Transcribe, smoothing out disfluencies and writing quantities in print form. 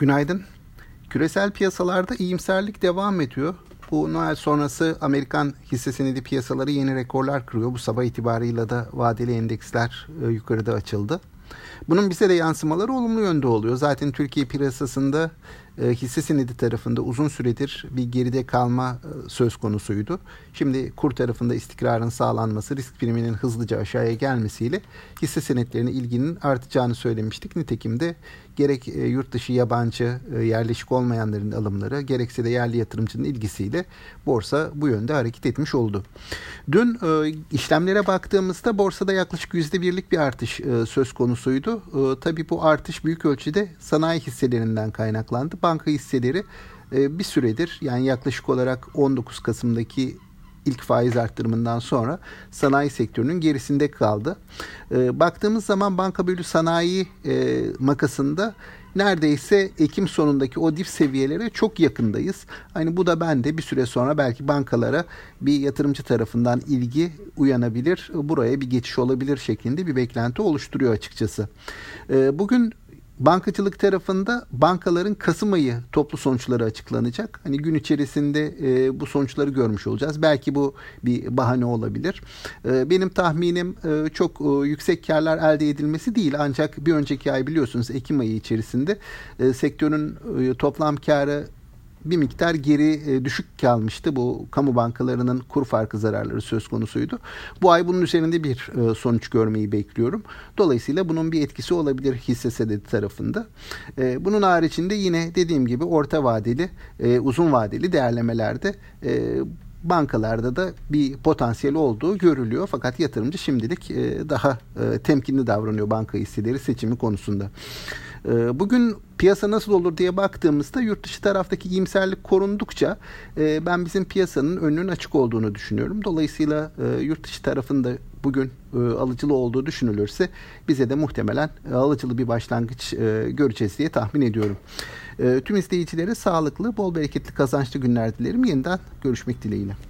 Günaydın. Küresel piyasalarda iyimserlik devam ediyor. Bu Noel sonrası Amerikan hisse senedi piyasaları yeni rekorlar kırıyor. Bu sabah itibarıyla da vadeli endeksler yukarıda açıldı. Bunun bize de yansımaları olumlu yönde oluyor. Zaten Türkiye piyasasında hisse senedi tarafında uzun süredir bir geride kalma söz konusuydu. Şimdi kur tarafında istikrarın sağlanması, risk priminin hızlıca aşağıya gelmesiyle hisse senetlerine ilginin artacağını söylemiştik. Nitekim de gerek yurt dışı, yabancı, yerleşik olmayanların alımları, gerekse de yerli yatırımcının ilgisiyle borsa bu yönde hareket etmiş oldu. Dün işlemlere baktığımızda borsada yaklaşık %1'lik bir artış söz konusuydu. Tabii bu artış büyük ölçüde sanayi hisselerinden kaynaklandı. Banka hisseleri bir süredir, yani yaklaşık olarak 19 Kasım'daki ilk faiz arttırımından sonra sanayi sektörünün gerisinde kaldı. Baktığımız zaman banka bölü sanayi makasında neredeyse Ekim sonundaki o dip seviyelere çok yakındayız. Hani bu da bende bir süre sonra belki bankalara bir yatırımcı tarafından ilgi uyanabilir, buraya bir geçiş olabilir şeklinde bir beklenti oluşturuyor açıkçası. Bugün bankacılık tarafında bankaların Kasım ayı toplu sonuçları açıklanacak. Hani gün içerisinde bu sonuçları görmüş olacağız. Belki bu bir bahane olabilir. Benim tahminim çok yüksek karlar elde edilmesi değil. Ancak bir önceki ay biliyorsunuz Ekim ayı içerisinde sektörün toplam karı bir miktar geri düşük kalmıştı. Bu kamu bankalarının kur farkı zararları söz konusuydu. Bu ay bunun üzerinde bir sonuç görmeyi bekliyorum. Dolayısıyla bunun bir etkisi olabilir hisse senedi tarafında. Bunun haricinde yine dediğim gibi orta vadeli, uzun vadeli değerlemelerde bankalarda da bir potansiyel olduğu görülüyor. Fakat yatırımcı şimdilik daha temkinli davranıyor banka hisseleri seçimi konusunda. Bugün piyasa nasıl olur diye baktığımızda yurt dışı taraftaki iyimserlik korundukça ben bizim piyasanın önünün açık olduğunu düşünüyorum. Dolayısıyla yurt dışı tarafında bugün alıcılı olduğu düşünülürse bize de muhtemelen alıcılı bir başlangıç göreceğiz diye tahmin ediyorum. Tüm izleyicilere sağlıklı, bol bereketli, kazançlı günler dilerim. Yeniden görüşmek dileğiyle.